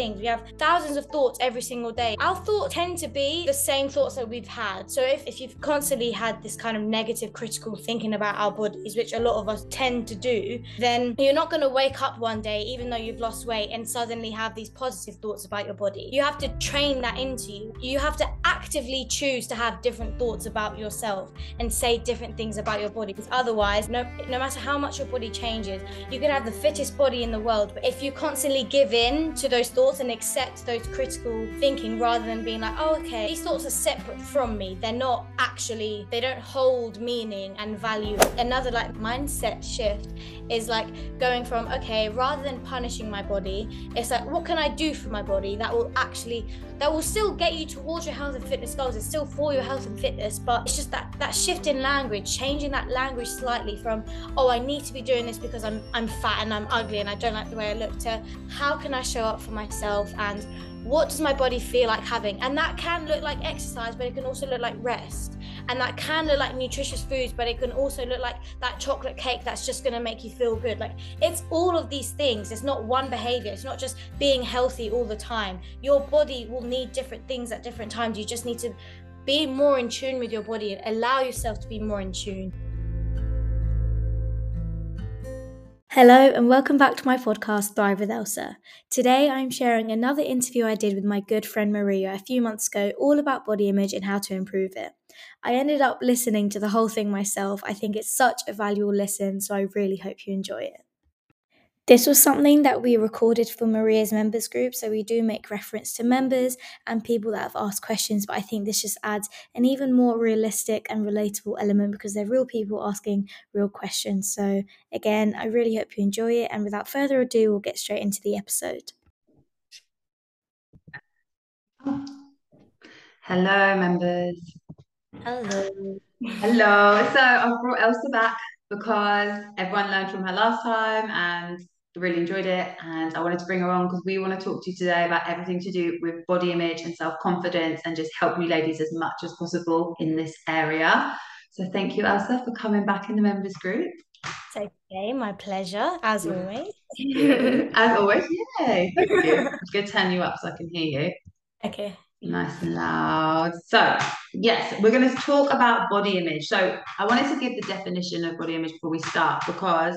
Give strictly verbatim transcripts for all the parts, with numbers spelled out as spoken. things. We have thousands of thoughts every single day. Our thoughts tend to be the same thoughts that we've had. So if, if you've constantly had this kind of negative critical thinking about our bodies, which a lot of us tend to do, then you're not going to wake up one day, even though you've lost weight, and suddenly have these positive thoughts about your body. You have to train that into you. You have to actively choose to have different thoughts about yourself and say different things about your body, because otherwise, no, no matter how much your body changes, you can have the fittest body in the world, but if you constantly give in to those thoughts and accept those critical thinking rather than being like, oh, okay, these thoughts are separate from me, they're not actually, they don't hold meaning and value. Another like mindset shift is like going from, okay, rather than punishing my body, it's like, what can I do for my body that will actually, that will still get you towards your health and fitness goals, it's still for your health and fitness, but it's just that, that shift in language, changing that language slightly from, oh, I need to be doing this because I'm, I'm fat and I'm ugly and I don't like the way I look, to how can I show up for myself and what does my body feel like having? And that can look like exercise, but it can also look like rest. And that can look like nutritious foods, but it can also look like that chocolate cake that's just gonna make you feel good. Like, it's all of these things. It's not one behavior. It's not just being healthy all the time. Your body will need different things at different times. You just need to be more in tune with your body and allow yourself to be more in tune. Hello and welcome back to my podcast, Thrive with Elsa. Today I'm sharing another interview I did with my good friend Maria a few months ago, all about body image and how to improve it. I ended up listening to the whole thing myself. I think it's such a valuable listen, so I really hope you enjoy it. This was something that we recorded for Maria's members group, so we do make reference to members and people that have asked questions, but I think this just adds an even more realistic and relatable element because they're real people asking real questions. So again, I really hope you enjoy it, and without further ado, we'll get straight into the episode. Hello, members. Hello. Hello. So I've brought Elsa back because everyone learned from her last time and really enjoyed it, and I wanted to bring her on because we want to talk to you today about everything to do with body image and self-confidence and just help you ladies as much as possible in this area. So thank you, Elsa, for coming back in the members group. It's okay, my pleasure, as always. As always, yay. Thank you. I'm going to turn you up so I can hear you. Okay. Nice and loud. So yes, we're going to talk about body image. So I wanted to give the definition of body image before we start, because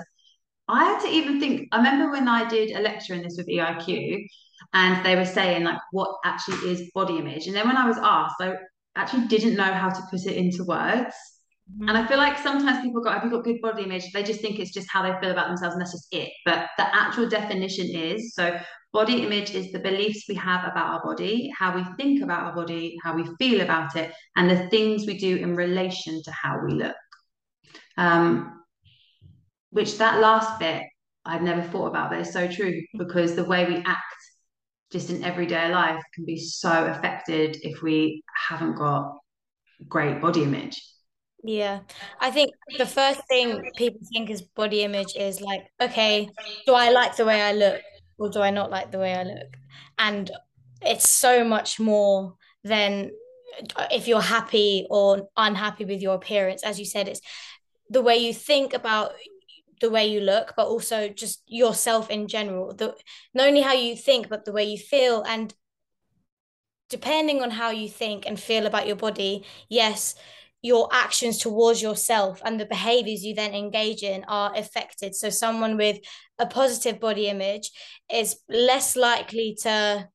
I had to even think, I remember when I did a lecture in this with E I Q and they were saying like, what actually is body image? And then when I was asked, I actually didn't know how to put it into words. Mm-hmm. And I feel like sometimes people go, have you got good body image? They just think it's just how they feel about themselves and that's just it. But the actual definition is, so body image is the beliefs we have about our body, how we think about our body, how we feel about it, and the things we do in relation to how we look. Um, which that last bit, I'd never thought about, but it's so true, because the way we act just in everyday life can be so affected if we haven't got great body image. Yeah, I think the first thing people think is body image is like, okay, do I like the way I look or do I not like the way I look? And it's so much more than if you're happy or unhappy with your appearance. As you said, it's the way you think about the way you look, but also just yourself in general. The, not only how you think, but the way you feel. And depending on how you think and feel about your body, yes, your actions towards yourself and the behaviors you then engage in are affected. So someone with a positive body image is less likely to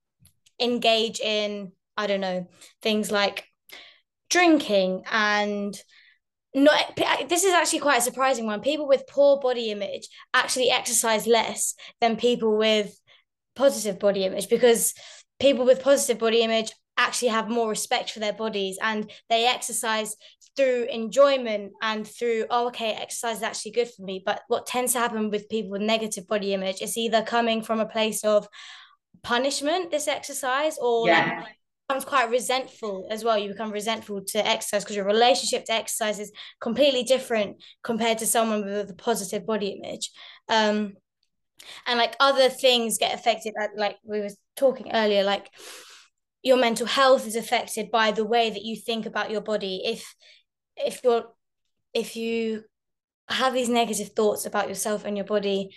engage in, I don't know, things like drinking and not, this is actually quite a surprising one. People with poor body image actually exercise less than people with positive body image, because people with positive body image actually have more respect for their bodies and they exercise through enjoyment and through, oh, okay, exercise is actually good for me. But what tends to happen with people with negative body image is either coming from a place of punishment, this exercise, or yeah. like, becomes quite resentful as well. You become resentful to exercise because your relationship to exercise is completely different compared to someone with a positive body image. Um, and like other things get affected, like we were talking earlier, like your mental health is affected by the way that you think about your body. If if you're if you have these negative thoughts about yourself and your body,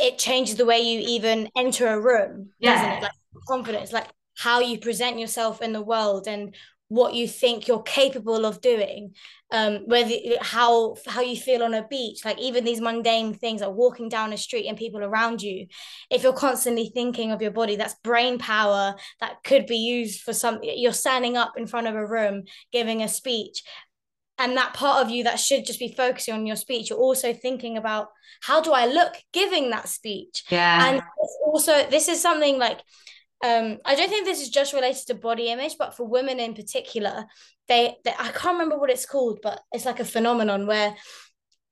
it changes the way you even enter a room, yeah. doesn't it? Like confidence, like how you present yourself in the world and what you think you're capable of doing, um, whether how how you feel on a beach, like even these mundane things, like walking down a street and people around you. If you're constantly thinking of your body, that's brain power that could be used for some. You're standing up in front of a room giving a speech, and that part of you that should just be focusing on your speech, you're also thinking about, how do I look giving that speech? Yeah, and it's also this is something like. Um, I don't think this is just related to body image, but for women in particular, they, they I can't remember what it's called, but it's like a phenomenon where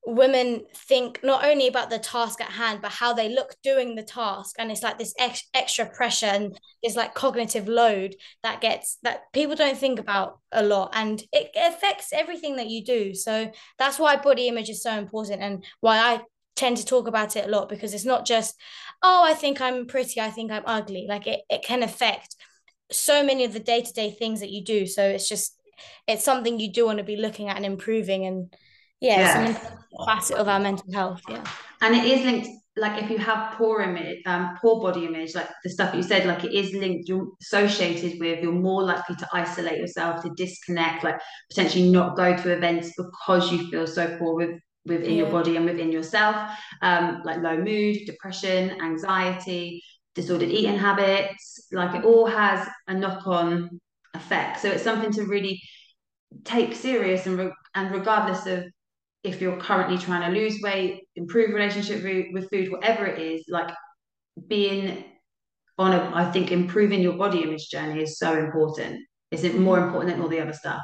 women think not only about the task at hand, but how they look doing the task. And it's like this ex- extra pressure and this like cognitive load that gets that people don't think about a lot. And it affects everything that you do. So that's why body image is so important and why I tend to talk about it a lot, because it's not just, oh, I think I'm pretty, I think I'm ugly. Like it, it can affect so many of the day-to-day things that you do. So it's just, it's something you do want to be looking at and improving. And yeah, yeah. it's an facet of our mental health. Yeah. And it is linked, like if you have poor image, um, poor body image, like the stuff you said, like it is linked, you're associated with, you're more likely to isolate yourself, to disconnect, like potentially not go to events because you feel so poor with within yeah. your body and within yourself, um, like low mood, depression, anxiety, disordered eating habits, like it all has a knock-on effect. So it's something to really take serious, and re- and regardless of if you're currently trying to lose weight, improve relationship re- with food, whatever it is, like being on a, I think improving your body image journey is so important. Is it more important than all the other stuff?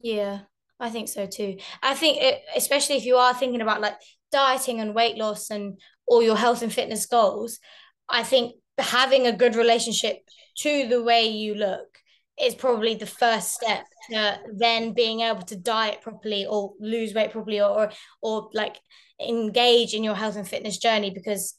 Yeah. I think so too. I think it, especially if you are thinking about like dieting and weight loss and all your health and fitness goals, I think having a good relationship to the way you look is probably the first step to then being able to diet properly or lose weight properly, or or, or like engage in your health and fitness journey. Because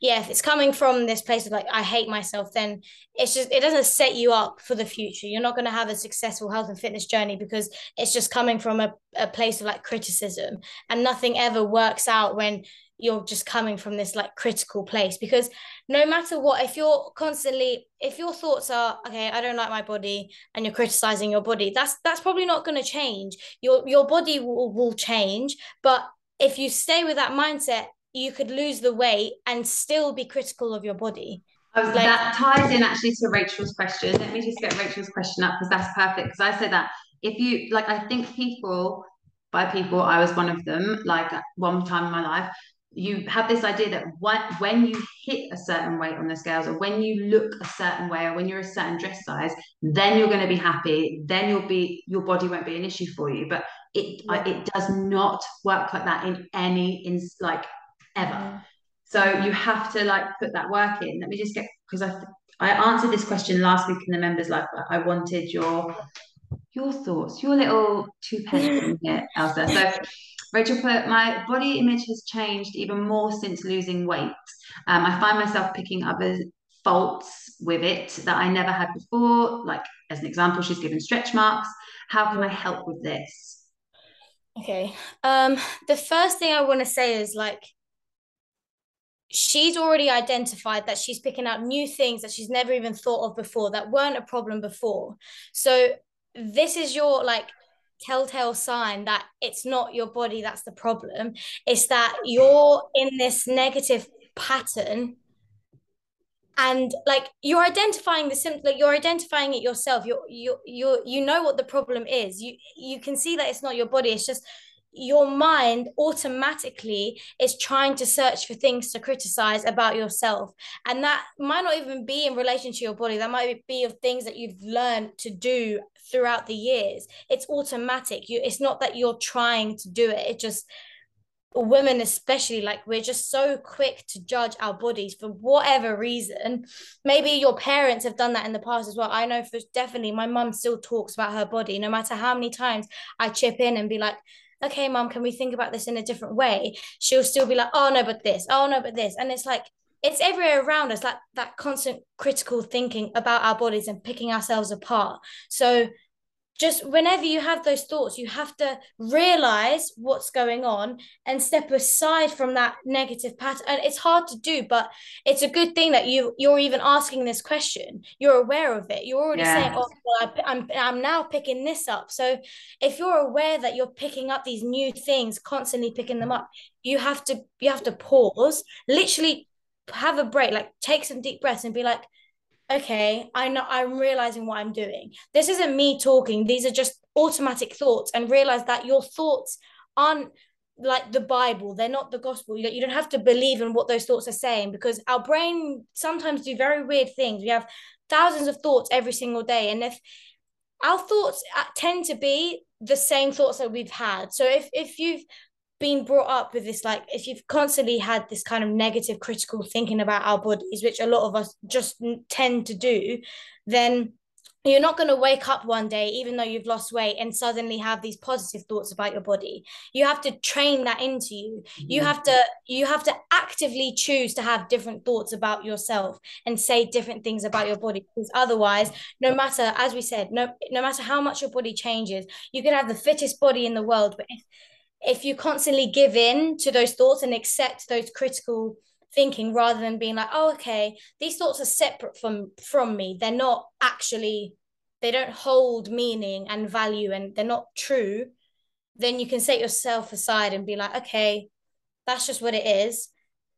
yeah, if it's coming from this place of like, I hate myself, then it's just, it doesn't set you up for the future. You're not going to have a successful health and fitness journey because it's just coming from a, a place of like criticism, and nothing ever works out when you're just coming from this like critical place. Because no matter what, if you're constantly, if your thoughts are, okay, I don't like my body, and you're criticizing your body, that's, that's probably not going to change. Your, your body will, will change. But if you stay with that mindset, you could lose the weight and still be critical of your body. Oh, like, that ties in actually to Rachel's question. Let me just get Rachel's question up, because that's perfect. Because I said that if you, like, I think people, by people, I was one of them, like one time in my life, you have this idea that what, when you hit a certain weight on the scales, or when you look a certain way, or when you're a certain dress size, then you're going to be happy. Then you'll be, your body won't be an issue for you. But it, yeah. it does not work like that in any, in like, ever. So you have to like put that work in. Let me just get, because I I answered this question last week in the members life, but I wanted your your thoughts, your little two pence in here, Elsa. So Rachel put, my body image has changed even more since losing weight. Um, I find myself picking other faults with it that I never had before. Like as an example, she's given stretch marks. How can I help with this? Okay. Um, the first thing I want to say is like, she's already identified that she's picking out new things that she's never even thought of before, that weren't a problem before. So this is your like telltale sign that it's not your body that's the problem. It's that you're in this negative pattern, and like you're identifying the symptom, like you're identifying it yourself. You're, you you you know what the problem is. You you can see that it's not your body. It's just your mind automatically is trying to search for things to criticize about yourself. And that might not even be in relation to your body. That might be of things that you've learned to do throughout the years. It's automatic. You, it's not that you're trying to do it. It just, women especially, like we're just so quick to judge our bodies for whatever reason. Maybe your parents have done that in the past as well. I know for definitely my mum still talks about her body, no matter how many times I chip in and be like, okay, mom, can we think about this in a different way? She'll still be like, oh, no, but this, oh, no, but this. And it's like, it's everywhere around us, like that constant critical thinking about our bodies and picking ourselves apart. So just whenever you have those thoughts, you have to realize what's going on and step aside from that negative pattern. And it's hard to do, but it's a good thing that you, you're even asking this question. You're aware of it. You're already yes. saying, oh, well, I, I'm, I'm now picking this up. So if you're aware that you're picking up these new things, constantly picking them up, you have to, you have to pause, literally have a break, like take some deep breaths and be like, okay, I know, I'm realizing what I'm doing. This isn't me talking. These are just automatic thoughts, and realize that your thoughts aren't like the Bible. They're not the gospel. You, you don't have to believe in what those thoughts are saying, because our brain sometimes do very weird things. We have thousands of thoughts every single day. And if our thoughts tend to be the same thoughts that we've had. So if, if you've been brought up with this, like if you've constantly had this kind of negative critical thinking about our bodies, which a lot of us just tend to do, then you're not going to wake up one day, even though you've lost weight, and suddenly have these positive thoughts about your body. You have to train that into you. You have to, you have to actively choose to have different thoughts about yourself and say different things about your body, because otherwise, no matter, as we said, no, no matter how much your body changes, you can have the fittest body in the world, but if if you constantly give in to those thoughts and accept those critical thinking, rather than being like, oh, okay, these thoughts are separate from, from me. They're not actually, they don't hold meaning and value, and they're not true. Then you can set yourself aside and be like, okay, that's just what it is.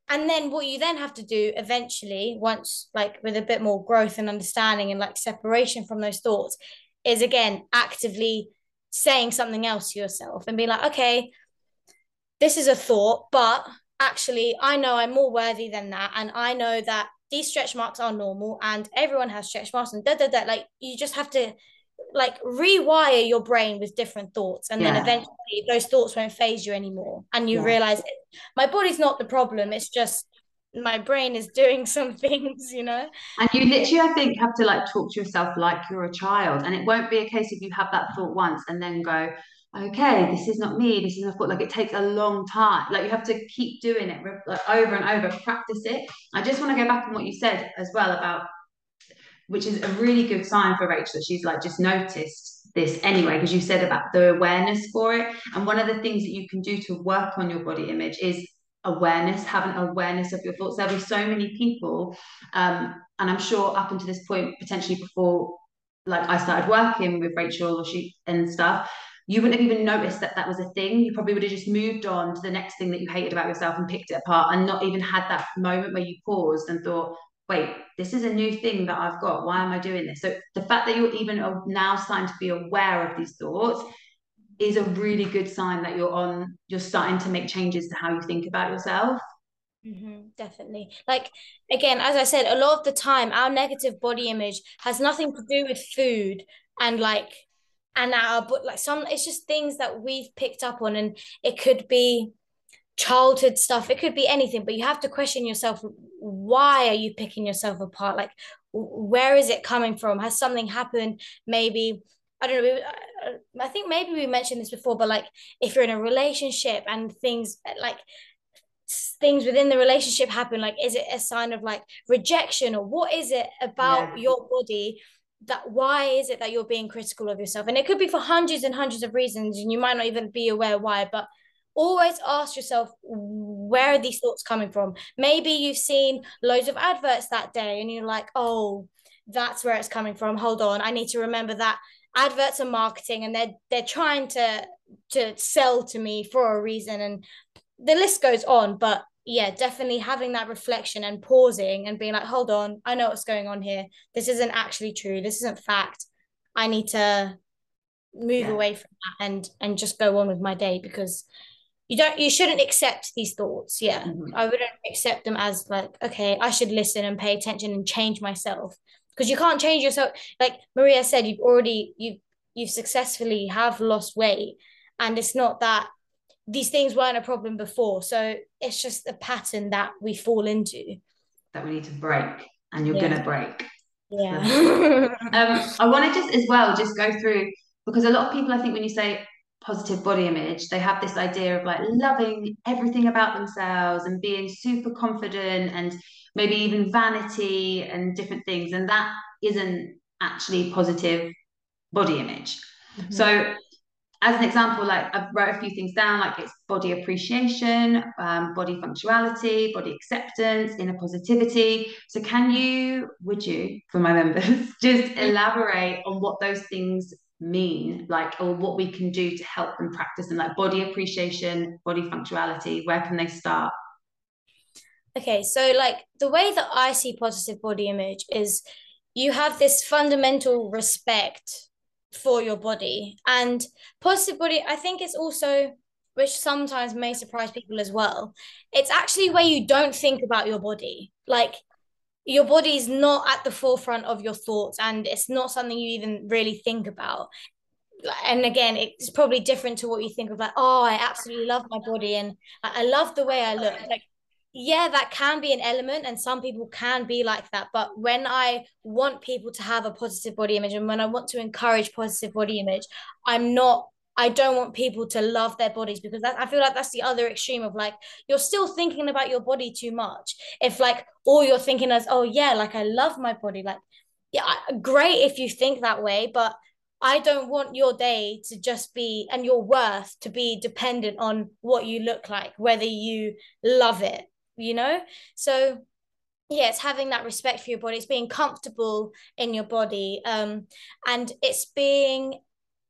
And then what you then have to do eventually, once like with a bit more growth and understanding and like separation from those thoughts, is again, actively saying something else to yourself and be like, okay, this is a thought, but actually I know I'm more worthy than that, and I know that these stretch marks are normal, and everyone has stretch marks, and da da da. Like, you just have to like rewire your brain with different thoughts, and yeah. then eventually those thoughts won't phase you anymore, and you yeah. realize my body's not the problem, it's just my brain is doing some things, you know. And you literally, I think, have to like talk to yourself like you're a child, and it won't be a case if you have that thought once and then go, okay, this is not me, this is not, like, it takes a long time. Like, you have to keep doing it, like, over and over, practice it. I just want to go back on what you said as well about, which is a really good sign for Rach that she's like just noticed this anyway, because you said about the awareness for it. And one of the things that you can do to work on your body image is awareness, have an awareness of your thoughts. There'll be so many people, um, and I'm sure up until this point, potentially before like I started working with Rachel or she and stuff, you wouldn't have even noticed that that was a thing. You probably would have just moved on to the next thing that you hated about yourself and picked it apart, and not even had that moment where you paused and thought, wait, this is a new thing that I've got. Why am I doing this? So the fact that you're even now starting to be aware of these thoughts is a really good sign that you're on, you're starting to make changes to how you think about yourself. Mm-hmm, definitely. Like, again, as I said, a lot of the time, our negative body image has nothing to do with food and like, and our, but like some, it's just things that we've picked up on, and it could be childhood stuff. It could be anything, but you have to question yourself. Why are you picking yourself apart? Like, where is it coming from? Has something happened? Maybe, I don't know, I think maybe we mentioned this before, but like if you're in a relationship and things like things within the relationship happen, like is it a sign of like rejection, or what is it about yeah. your body that, why is it that you're being critical of yourself? And it could be for hundreds and hundreds of reasons, and you might not even be aware why, but always ask yourself, where are these thoughts coming from? Maybe you've seen loads of adverts that day and you're like, oh, that's where it's coming from. Hold on, I need to remember that adverts and marketing, and they're they're trying to to sell to me for a reason, and the list goes on. But yeah, definitely having that reflection and pausing and being like, hold on, I know what's going on here. This isn't actually true. This isn't fact. I need to move yeah. away from that and and just go on with my day, because you don't you shouldn't accept these thoughts. Yeah, mm-hmm. I wouldn't accept them as like, okay, I should listen and pay attention and change myself. Because you can't change yourself. Like Maria said, you've already, you you've successfully have lost weight. And it's not that these things weren't a problem before. So it's just a pattern that we fall into, that we need to break, and you're yeah. going to break. Yeah. um, I want to just as well, just go through, because a lot of people, I think when you say positive body image, they have this idea of like loving everything about themselves and being super confident and maybe even vanity and different things, and that isn't actually positive body image. Mm-hmm. So as an example, like I've wrote a few things down, like it's body appreciation, um, body functionality, body acceptance, inner positivity. So can you, would you, for my members, just elaborate on what those things mean, like, or what we can do to help them practice them, like body appreciation, body functionality, where can they start? Okay, so like the way that I see positive body image is you have this fundamental respect for your body, and positive body, I think it's also, which sometimes may surprise people as well, it's actually where you don't think about your body. Like your body is not at the forefront of your thoughts, and it's not something you even really think about. And again, it's probably different to what you think of, like, oh, I absolutely love my body and I love the way I look. Like, yeah, that can be an element, and some people can be like that. But when I want people to have a positive body image, and when I want to encourage positive body image, I'm not, I don't want people to love their bodies, because that, I feel like that's the other extreme of like, you're still thinking about your body too much. If like, all you're thinking is, oh yeah, like I love my body. Like, yeah, great if you think that way, but I don't want your day to just be, and your worth to be dependent on what you look like, whether you love it, you know? So yeah, it's having that respect for your body. It's being comfortable in your body. Um, and it's being,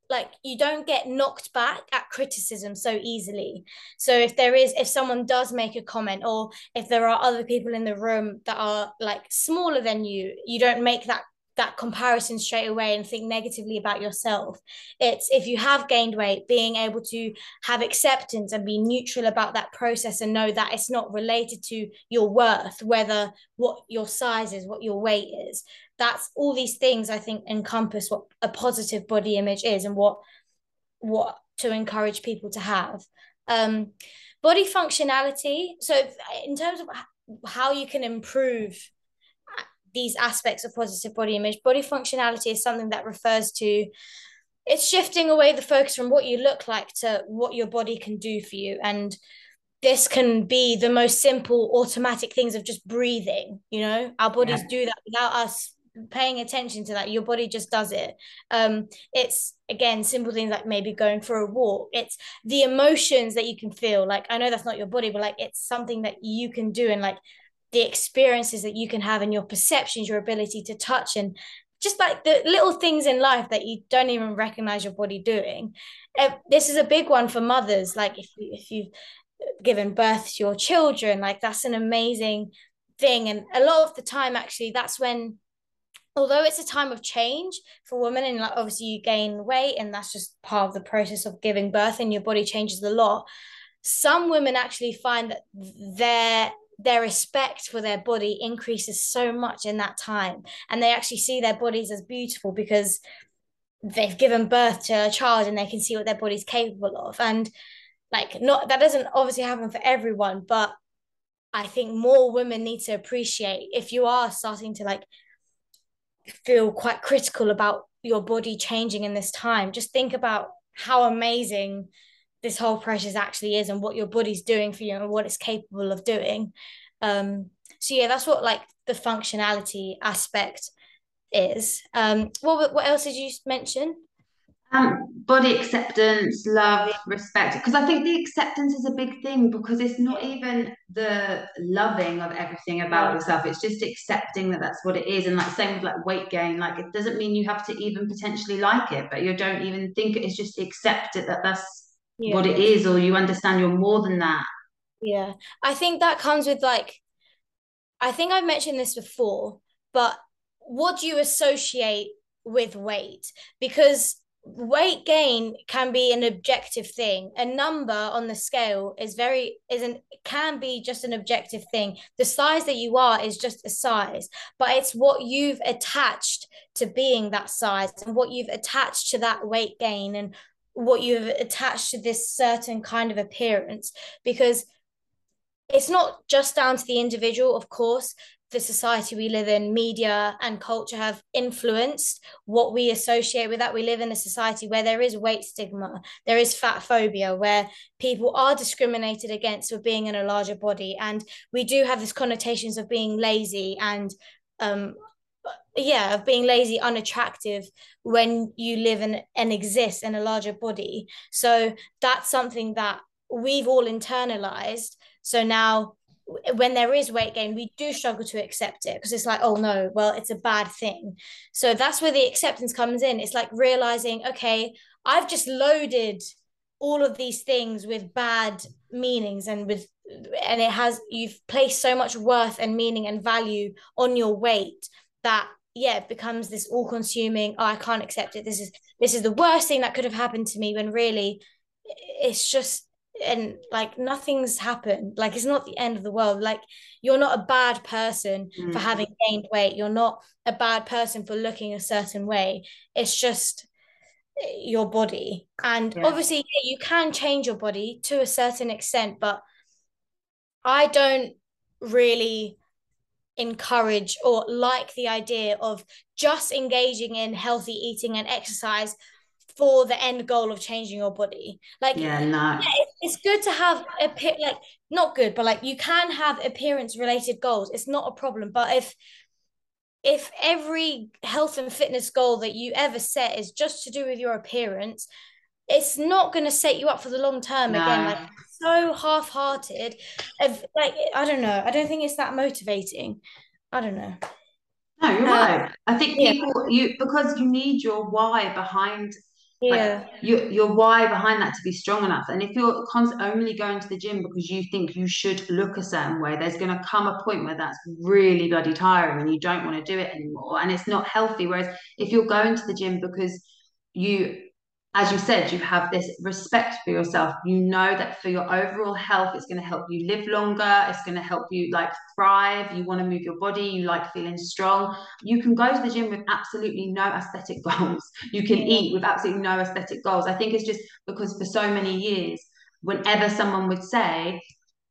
like, you don't get knocked back at criticism so easily. So if there is, if someone does make a comment, or if there are other people in the room that are like smaller than you, you don't make that that comparison straight away and think negatively about yourself. It's if you have gained weight, being able to have acceptance and be neutral about that process, and know that it's not related to your worth, whether what your size is, what your weight is. That's all these things, I think, encompass what a positive body image is and what what to encourage people to have. Um, body functionality. So in terms of how you can improve these aspects of positive body image, body functionality is something that refers to, it's shifting away the focus from what you look like to what your body can do for you. And this can be the most simple automatic things of just breathing, you know, our bodies yeah. do that without us paying attention to that. Your body just does it. Um, it's, again, simple things like maybe going for a walk. It's the emotions that you can feel. Like, I know that's not your body, but like, it's something that you can do, and like, the experiences that you can have, and your perceptions, your ability to touch, and just like the little things in life that you don't even recognize your body doing. Uh, this is a big one for mothers. Like if, you, if you've given birth to your children, like that's an amazing thing. And a lot of the time, actually, that's when, although it's a time of change for women, and like obviously you gain weight, and that's just part of the process of giving birth, and your body changes a lot. Some women actually find that their their respect for their body increases so much in that time, and they actually see their bodies as beautiful because they've given birth to a child and they can see what their body's capable of. And like, not that doesn't obviously happen for everyone, but I think more women need to appreciate, if you are starting to like feel quite critical about your body changing in this time, just think about how amazing this whole process actually is, and what your body's doing for you, and what it's capable of doing. Um, so yeah, that's what like the functionality aspect is. Um, what what else did you mention? Um, body acceptance, love, respect. Because I think the acceptance is a big thing, because it's not even the loving of everything about yourself. It's just accepting that that's what it is. And like same with like weight gain, like it doesn't mean you have to even potentially like it, but you don't even think it. It's just accept it that that's Yeah. what it is, or you understand you're more than that. Yeah, I think that comes with like, I think I've mentioned this before, but what do you associate with weight? Because weight gain can be an objective thing. A number on the scale is very isn't can be just an objective thing. The size that you are is just a size, but it's what you've attached to being that size, and what you've attached to that weight gain, and what you've attached to this certain kind of appearance, because it's not just down to the individual. Of course, the society we live in, media and culture have influenced what we associate with that. We live in a society where there is weight stigma, there is fat phobia, where people are discriminated against for being in a larger body. And we do have these connotations of being lazy and um, yeah, of being lazy, unattractive when you live in, and exist in a larger body. So that's something that we've all internalized. So now when there is weight gain, we do struggle to accept it because it's like, oh no, well, it's a bad thing. So that's where the acceptance comes in. It's like realizing, okay, I've just loaded all of these things with bad meanings and with, and it has, you've placed so much worth and meaning and value on your weight that, yeah, it becomes this all consuming, oh, I can't accept it. This is, this is the worst thing that could have happened to me, when really it's just, and like nothing's happened, like it's not the end of the world. Like you're not a bad person mm. for having gained weight, you're not a bad person for looking a certain way, it's just your body. And yeah. obviously yeah, you can change your body to a certain extent, but I don't really encourage or like the idea of just engaging in healthy eating and exercise for the end goal of changing your body. Like yeah, no. yeah, it's good to have a pit, like not good, but like you can have appearance related goals, it's not a problem. But if if every health and fitness goal that you ever set is just to do with your appearance, it's not going to set you up for the long term. No. Again, like so half-hearted, if, like I don't know, I don't think it's that motivating. I don't know. No, you're um, right. I think people yeah. you because you need your why behind. Yeah, like your, your why behind that to be strong enough. And if you're constantly only going to the gym because you think you should look a certain way, there's going to come a point where that's really bloody tiring and you don't want to do it anymore, and it's not healthy. Whereas if you're going to the gym because you, as you said, you have this respect for yourself, you know that for your overall health, it's going to help you live longer, it's going to help you like thrive, you want to move your body, you like feeling strong, you can go to the gym with absolutely no aesthetic goals, you can eat with absolutely no aesthetic goals. I think it's just because for so many years, whenever someone would say,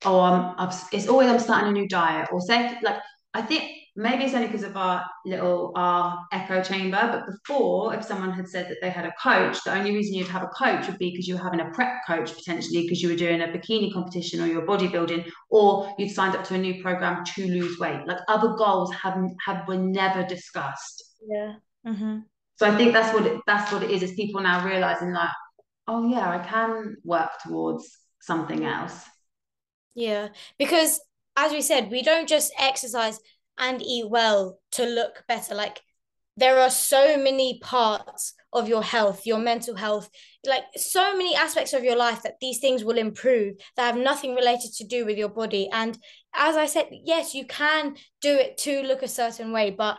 oh, I'm, I've, it's always I'm starting a new diet, or say, like, I think maybe it's only because of our little our echo chamber, but before, if someone had said that they had a coach, the only reason you'd have a coach would be because you were having a prep coach, potentially because you were doing a bikini competition or you're bodybuilding, or you'd signed up to a new program to lose weight. Like other goals haven't have were never discussed. Yeah. Mm-hmm. So I think that's what it, that's what it is. Is people now realizing that, oh yeah, I can work towards something else. Yeah, because as we said, we don't just exercise and eat well to look better. Like there are so many parts of your health, your mental health, like so many aspects of your life that these things will improve that have nothing related to do with your body. And as I said, yes, you can do it to look a certain way, but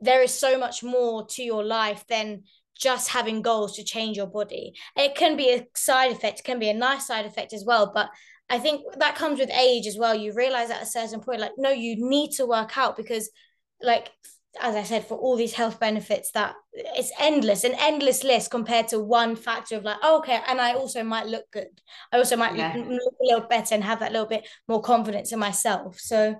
there is so much more to your life than just having goals to change your body. It can be a side effect, it can be a nice side effect as well, but I think that comes with age as well. You realize at a certain point, like, no, you need to work out because, like, as I said, for all these health benefits, that it's endless, an endless list compared to one factor of like, oh, okay, and I also might look good. I also might yeah. look, look a little better and have that little bit more confidence in myself. So,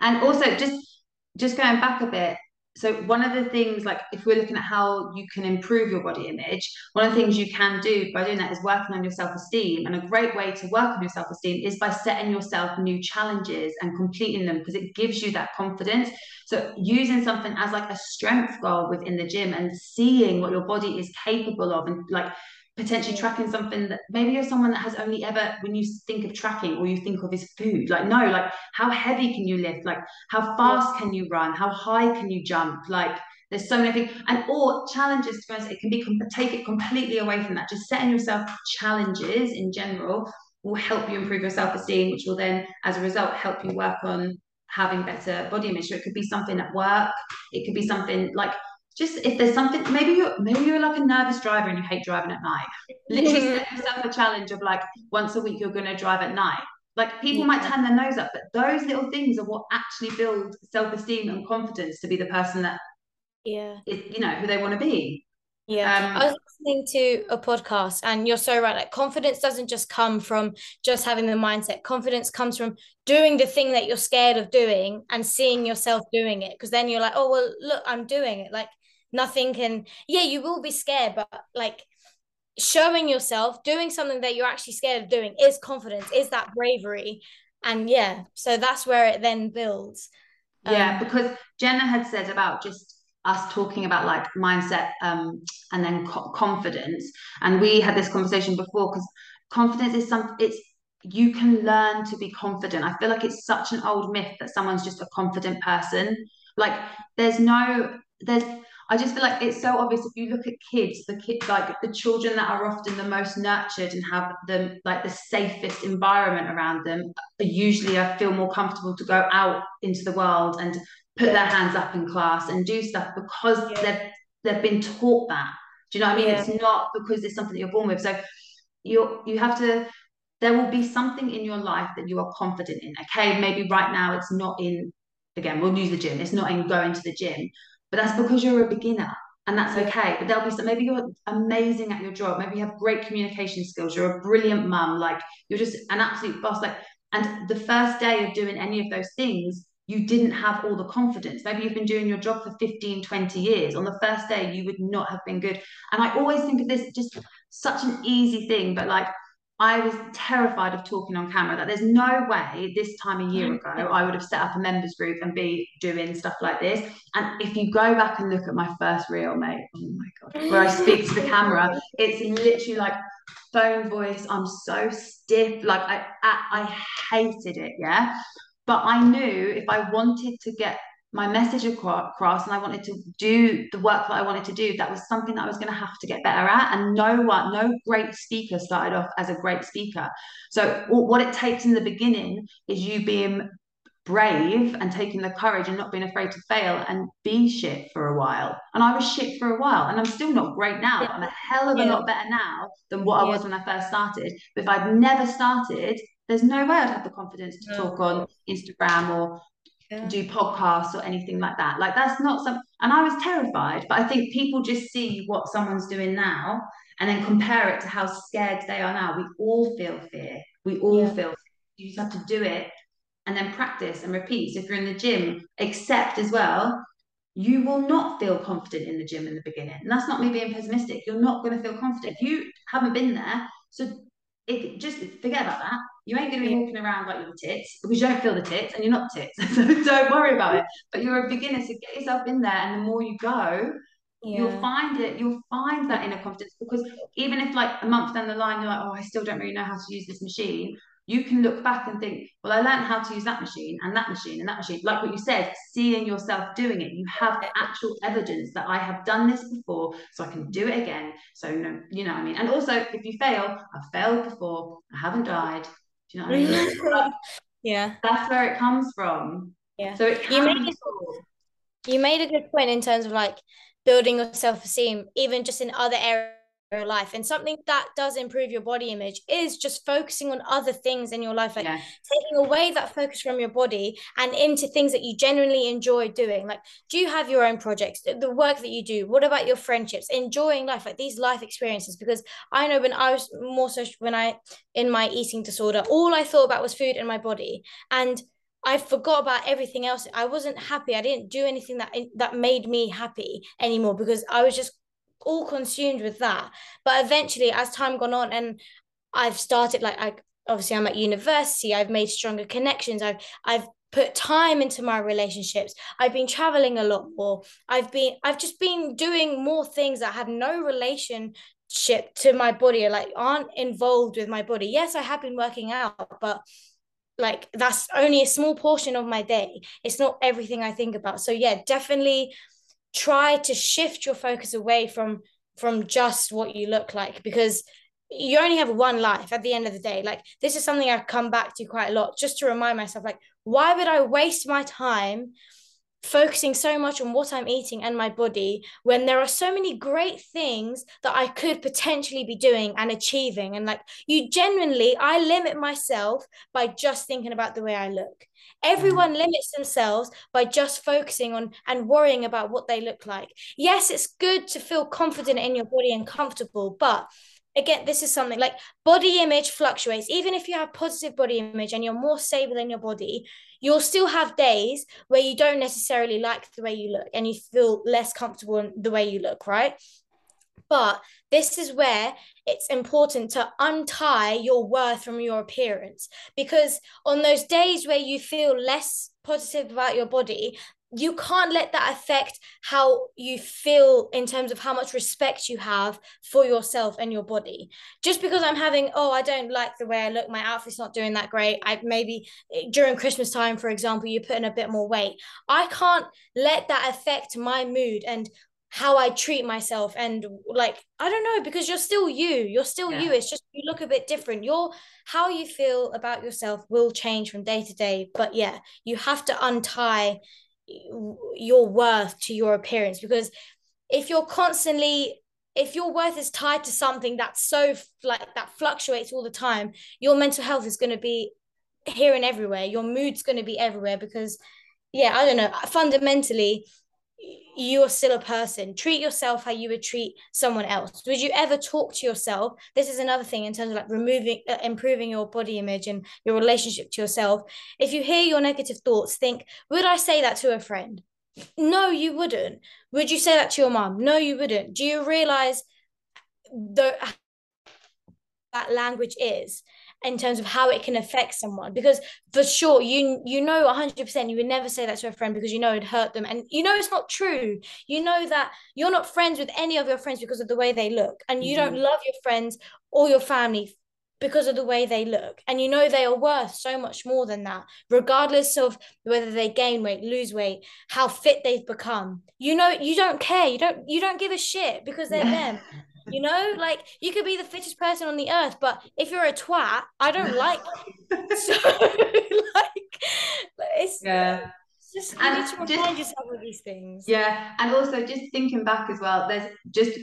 and also just just going back a bit. So one of the things, like if we're looking at how you can improve your body image, one of the things you can do by doing that is working on your self-esteem. And a great way to work on your self-esteem is by setting yourself new challenges and completing them, because it gives you that confidence. So using something as like a strength goal within the gym and seeing what your body is capable of, and like potentially tracking something that maybe you're someone that has only ever, when you think of tracking, all you think of is food. Like, no, like how heavy can you lift? Like how fast can you run? How high can you jump? Like there's so many things, and or challenges, to be honest, it can be, take it completely away from that. Just setting yourself challenges in general will help you improve your self-esteem, which will then, as a result, help you work on having better body image. So it could be something at work. It could be something like, just if there's something, maybe you're maybe you're like a nervous driver and you hate driving at night. Literally set yourself a challenge of like once a week you're going to drive at night. Like people yeah. might turn their nose up, but those little things are what actually build self-esteem and confidence to be the person that, yeah, is, you know, who they want to be. Yeah, um, I was listening to a podcast, and you're so right. Like confidence doesn't just come from just having the mindset. Confidence comes from doing the thing that you're scared of doing and seeing yourself doing it. Because then you're like, oh well, look, I'm doing it. Like. Nothing can, yeah, you will be scared, but like showing yourself doing something that you're actually scared of doing is confidence, is that bravery. And yeah, so that's where it then builds. Um, yeah, because Jenna had said about just us talking about like mindset um, and then co confidence. And we had this conversation before, because confidence is something, it's, you can learn to be confident. I feel like it's such an old myth that someone's just a confident person. Like there's no, there's, I just feel like it's so obvious. If you look at kids, the kids, like the children that are often the most nurtured and have the, like the safest environment around them, usually I feel more comfortable to go out into the world and put their hands up in class and do stuff, because yeah. they've, they've been taught that. Do you know what I mean? Yeah. It's not because it's something that you're born with. So you you have to, there will be something in your life that you are confident in. Okay, maybe right now it's not in, again, we'll use the gym. It's not in going to the gym, but that's because you're a beginner and that's okay. But there'll be some, maybe you're amazing at your job. Maybe you have great communication skills. You're a brilliant mum. Like you're just an absolute boss. Like, and the first day of doing any of those things, you didn't have all the confidence. Maybe you've been doing your job for fifteen, twenty years. On the first day, you would not have been good. And I always think of this, just such an easy thing, but like, I was terrified of talking on camera. That there's no way this time a year ago I would have set up a members group and be doing stuff like this. And if you go back and look at my first reel, mate, oh my God, where I speak to the camera, it's literally like phone voice. I'm so stiff. Like I, I, I hated it, yeah. But I knew if I wanted to get my message across and I wanted to do the work that I wanted to do, that was something that I was going to have to get better at. And no one, no great speaker started off as a great speaker. So what it takes in the beginning is you being brave and taking the courage and not being afraid to fail and be shit for a while. And I was shit for a while, and I'm still not great now. Yeah. I'm a hell of a yeah. lot better now than what yeah. I was when I first started. But if I'd never started, there's no way I'd have the confidence to no. talk on Instagram or Yeah. do podcasts or anything like that. Like that's not some, and I was terrified, but I think people just see what someone's doing now and then compare it to how scared they are now. We all feel fear. We all yeah. feel fear. You just have to do it and then practice and repeat. So if you're in the gym, accept as well, you will not feel confident in the gym in the beginning. And that's not me being pessimistic. You're not going to feel confident. You haven't been there. So it, just forget about that. You ain't going to be walking around like little tits, because you don't feel the tits and you're not tits. So don't worry about it. But you're a beginner, so get yourself in there. And the more you go, yeah. you'll find it. You'll find that inner confidence, because even if like a month down the line, you're like, oh, I still don't really know how to use this machine. You can look back and think, well, I learned how to use that machine and that machine and that machine. Like what you said, seeing yourself doing it, you have actual evidence that I have done this before, so I can do it again. So, no, you know what I mean? And also, if you fail, I've failed before, I haven't died. Do you know what I mean? Yeah. That's where it comes from. Yeah. So it can you made, be cool. You made a good point in terms of like building your self-esteem, even just in other areas. Your life, and something that does improve your body image is just focusing on other things in your life, like yeah. taking away that focus from your body and into things that you genuinely enjoy doing. Like, do you have your own projects, the work that you do? What about your friendships, enjoying life, like these life experiences? Because I know when I was more so when I in my eating disorder, all I thought about was food and my body, and I forgot about everything else. I wasn't happy. I didn't do anything that that made me happy anymore, because I was just all consumed with that. But eventually, as time gone on, and I've started, like, I obviously I'm at university, I've made stronger connections, I've I've put time into my relationships, I've been traveling a lot more, I've been I've just been doing more things that have no relationship to my body, or like aren't involved with my body. Yes, I have been working out, but like that's only a small portion of my day. It's not everything I think about. So yeah, definitely try to shift your focus away from from just what you look like, because you only have one life at the end of the day. Like, this is something I've come back to quite a lot, just to remind myself, like, why would I waste my time focusing so much on what I'm eating and my body when there are so many great things that I could potentially be doing and achieving? And like, you genuinely, I limit myself by just thinking about the way I look. Everyone limits themselves by just focusing on and worrying about what they look like. Yes, it's good to feel confident in your body and comfortable, but again, this is something like body image fluctuates. Even if you have positive body image and you're more stable in your body, you'll still have days where you don't necessarily like the way you look and you feel less comfortable in the way you look, right? But this is where it's important to untie your worth from your appearance, because on those days where you feel less positive about your body, you can't let that affect how you feel in terms of how much respect you have for yourself and your body. Just because I'm having, oh, I don't like the way I look, my outfit's not doing that great, I maybe during Christmas time, for example, you put in a bit more weight, I can't let that affect my mood and how I treat myself. And like, I don't know, because you're still you, you're still yeah. you. It's just, you look a bit different. Your, how you feel about yourself will change from day to day. But yeah, you have to untie your worth to your appearance, because if you're constantly, if your worth is tied to something that's so like that fluctuates all the time, your mental health is going to be here and everywhere. Your mood's going to be everywhere because yeah, I don't know, fundamentally, you're still a person. Treat yourself how you would treat someone else. Would you ever talk to yourself? This is another thing in terms of like removing, uh, improving your body image and your relationship to yourself. If you hear your negative thoughts, think, would I say that to a friend? No, you wouldn't. Would you say that to your mom? No, you wouldn't. Do you realize the, that language is in terms of how it can affect someone? Because for sure, you you know one hundred percent you would never say that to a friend because you know it'd hurt them, and you know it's not true. You know that you're not friends with any of your friends because of the way they look, and you mm-hmm. don't love your friends or your family because of the way they look, and you know they are worth so much more than that, regardless of whether they gain weight, lose weight, how fit they've become. You know, you don't care, you don't you don't give a shit because they're them. You know, like, you could be the fittest person on the earth, but if you're a twat, I don't like you. So, like, it's yeah. just, you need to remind yourself of these things. Yeah, and also just thinking back as well, there's just,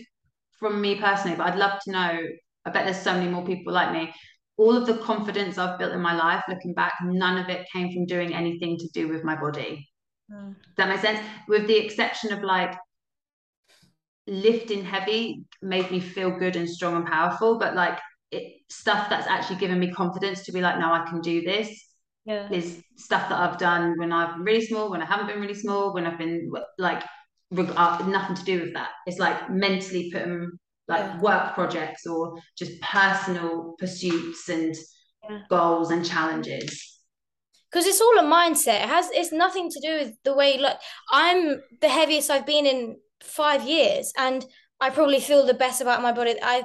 from me personally, but I'd love to know, I bet there's so many more people like me, all of the confidence I've built in my life, looking back, none of it came from doing anything to do with my body. Mm. Does that make sense? With the exception of, like, lifting heavy made me feel good and strong and powerful, but like it, stuff that's actually given me confidence to be like, no, I can do this yeah. is stuff that I've done when I've been really small, when I haven't been really small, when I've been like reg- nothing to do with that. It's like mentally putting like yeah. work projects or just personal pursuits and yeah. goals and challenges. Because it's all a mindset. It has it's nothing to do with the way, like, I'm the heaviest I've been in five years, and I probably feel the best about my body. I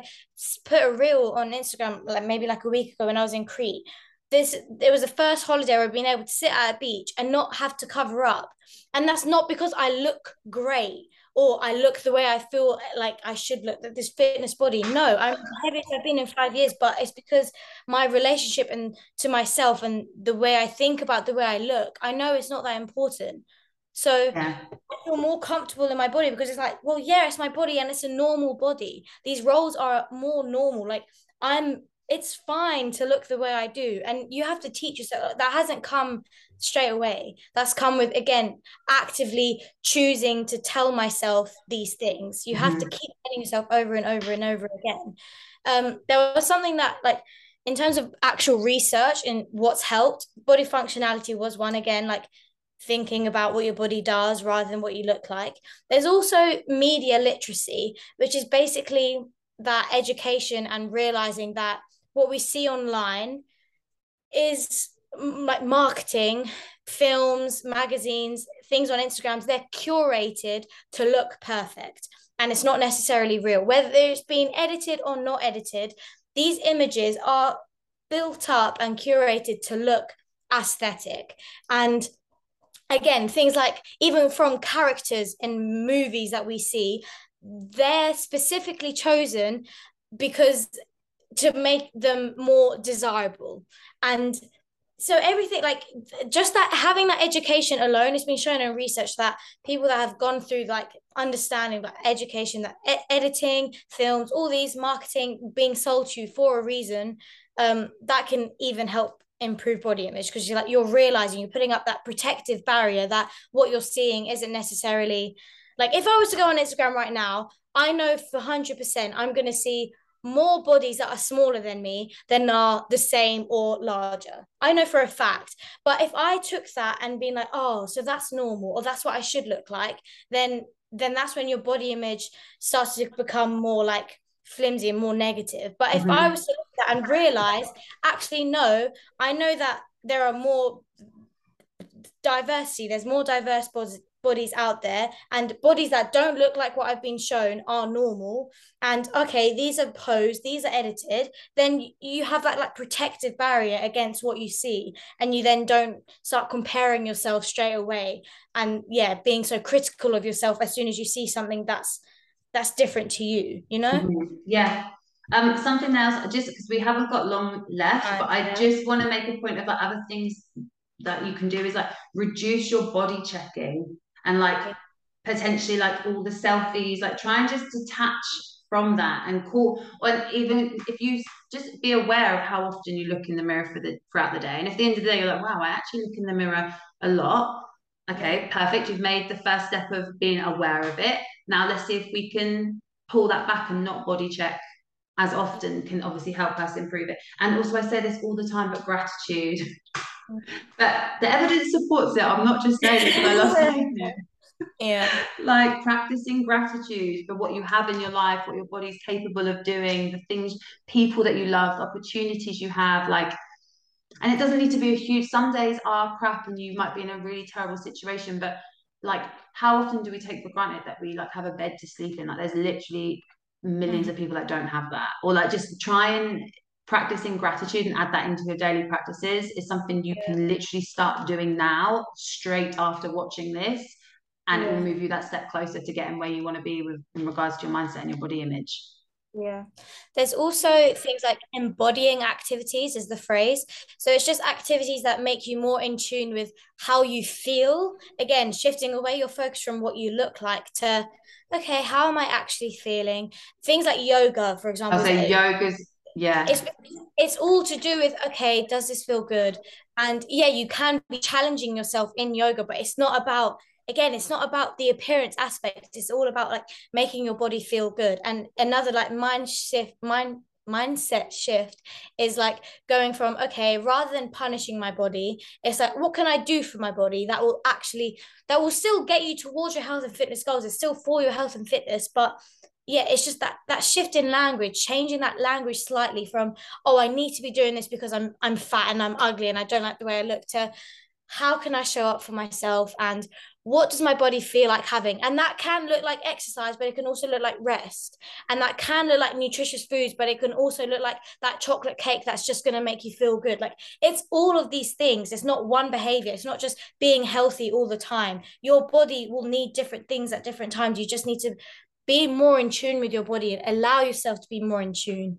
put a reel on Instagram like maybe like a week ago when I was in Crete. This it was the first holiday where I've been able to sit at a beach and not have to cover up, and that's not because I look great or I look the way I feel like I should look, that this fitness body. No, I'm the heaviest I've been in five years, but it's because my relationship and to myself and the way I think about the way I look, I know it's not that important. So yeah. I feel more comfortable in my body because it's like, well, yeah, it's my body and it's a normal body. These roles are more normal. Like, I'm, it's fine to look the way I do. And you have to teach yourself. That hasn't come straight away. That's come with, again, actively choosing to tell myself these things. You have mm-hmm. to keep telling yourself over and over and over again. Um, there was something that, like, in terms of actual research and what's helped, body functionality was one again, like, thinking about what your body does rather than what you look like. There's also media literacy, which is basically that education and realizing that what we see online is like marketing, films, magazines, things on Instagrams, they're curated to look perfect. And it's not necessarily real. Whether it's been edited or not edited, these images are built up and curated to look aesthetic. And again, things like even from characters in movies that we see, they're specifically chosen because to make them more desirable. And so everything, like, just that, having that education alone, it's been shown in research that people that have gone through like understanding, like education, that e- editing, films, all these marketing being sold to you for a reason, um, that can even help improve body image, because you're like you're realizing you're putting up that protective barrier that what you're seeing isn't necessarily, like, if I was to go on Instagram right now, I know for one hundred percent I'm going to see more bodies that are smaller than me than are the same or larger. I know for a fact. But if I took that and been like, oh, so that's normal, or that's what I should look like, then then that's when your body image starts to become more like flimsy and more negative. But if mm-hmm. I was to look at that and realize, actually, no, I know that there are more diversity, there's more diverse bodies bodies out there, and bodies that don't look like what I've been shown are normal, and okay, these are posed, these are edited, then you have that like protective barrier against what you see, and you then don't start comparing yourself straight away, and yeah, being so critical of yourself as soon as you see something that's that's different to you, you know. Mm-hmm. Yeah. Um, something else, just because we haven't got long left, I but know. I just want to make a point about other things that you can do is like reduce your body checking. And like potentially like all the selfies, like try and just detach from that and call, or even if you just be aware of how often you look in the mirror for the throughout the day. And if at the end of the day you're like, wow, I actually look in the mirror a lot. Okay, perfect. You've made the first step of being aware of it. Now let's see if we can pull that back and not body check as often can obviously help us improve it. And also I say this all the time, but gratitude. But the evidence supports it. I'm not just saying it because I love saying it. Yeah. Like practicing gratitude for what you have in your life, what your body's capable of doing, the things, people that you love, the opportunities you have. Like, and it doesn't need to be a huge, some days are crap and you might be in a really terrible situation, but like how often do we take for granted that we like have a bed to sleep in? Like there's literally millions mm-hmm. of people that don't have that. Or like just try and practicing gratitude and add that into your daily practices is something you can literally start doing now straight after watching this, and yeah. it will move you that step closer to getting where you want to be with in regards to your mindset and your body image. Yeah, there's also things like embodying activities is the phrase. So it's just activities that make you more in tune with how you feel, again shifting away your focus from what you look like to okay, how am I actually feeling? Things like yoga, for example. I'll say yoga's yeah it's it's all to do with okay, does this feel good? And yeah, you can be challenging yourself in yoga, but it's not about again it's not about the appearance aspect, it's all about like making your body feel good. And another like mind shift mind mindset shift is like going from okay, rather than punishing my body, it's like what can I do for my body that will actually that will still get you towards your health and fitness goals, it's still for your health and fitness, but yeah, it's just that that shift in language, changing that language slightly from, oh, I need to be doing this because I'm I'm fat and I'm ugly and I don't like the way I look, to how can I show up for myself and what does my body feel like having? And that can look like exercise, but it can also look like rest. And that can look like nutritious foods, but it can also look like that chocolate cake that's just going to make you feel good. Like it's all of these things. It's not one behavior. It's not just being healthy all the time. Your body will need different things at different times. You just need to be more in tune with your body and allow yourself to be more in tune.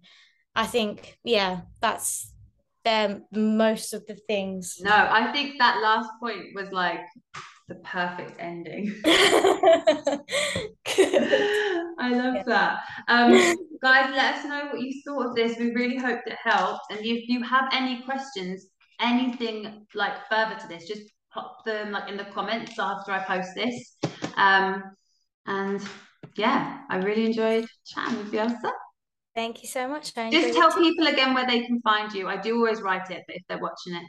I think, yeah, that's um, most of the things. No, I think that last point was like the perfect ending. I love yeah. that. Um, guys, let us know what you thought of this. We really hope it helped. And if you have any questions, anything like further to this, just pop them like in the comments after I post this. Um, and... yeah, I really enjoyed chatting with you, Elsa. Thank you so much. Just tell people again where they can find you. I do always write it, but if they're watching it.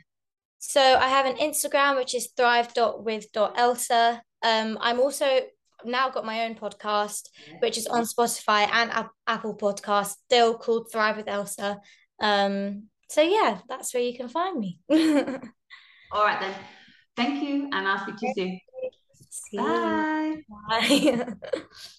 So I have an Instagram, which is thrive dot with dot elsa. Um, I'm also now got my own podcast, which is on Spotify and Apple Podcasts, still called Thrive with Elsa. Um, so yeah, that's where you can find me. All right then. Thank you, and I'll speak to you soon. Bye. Bye.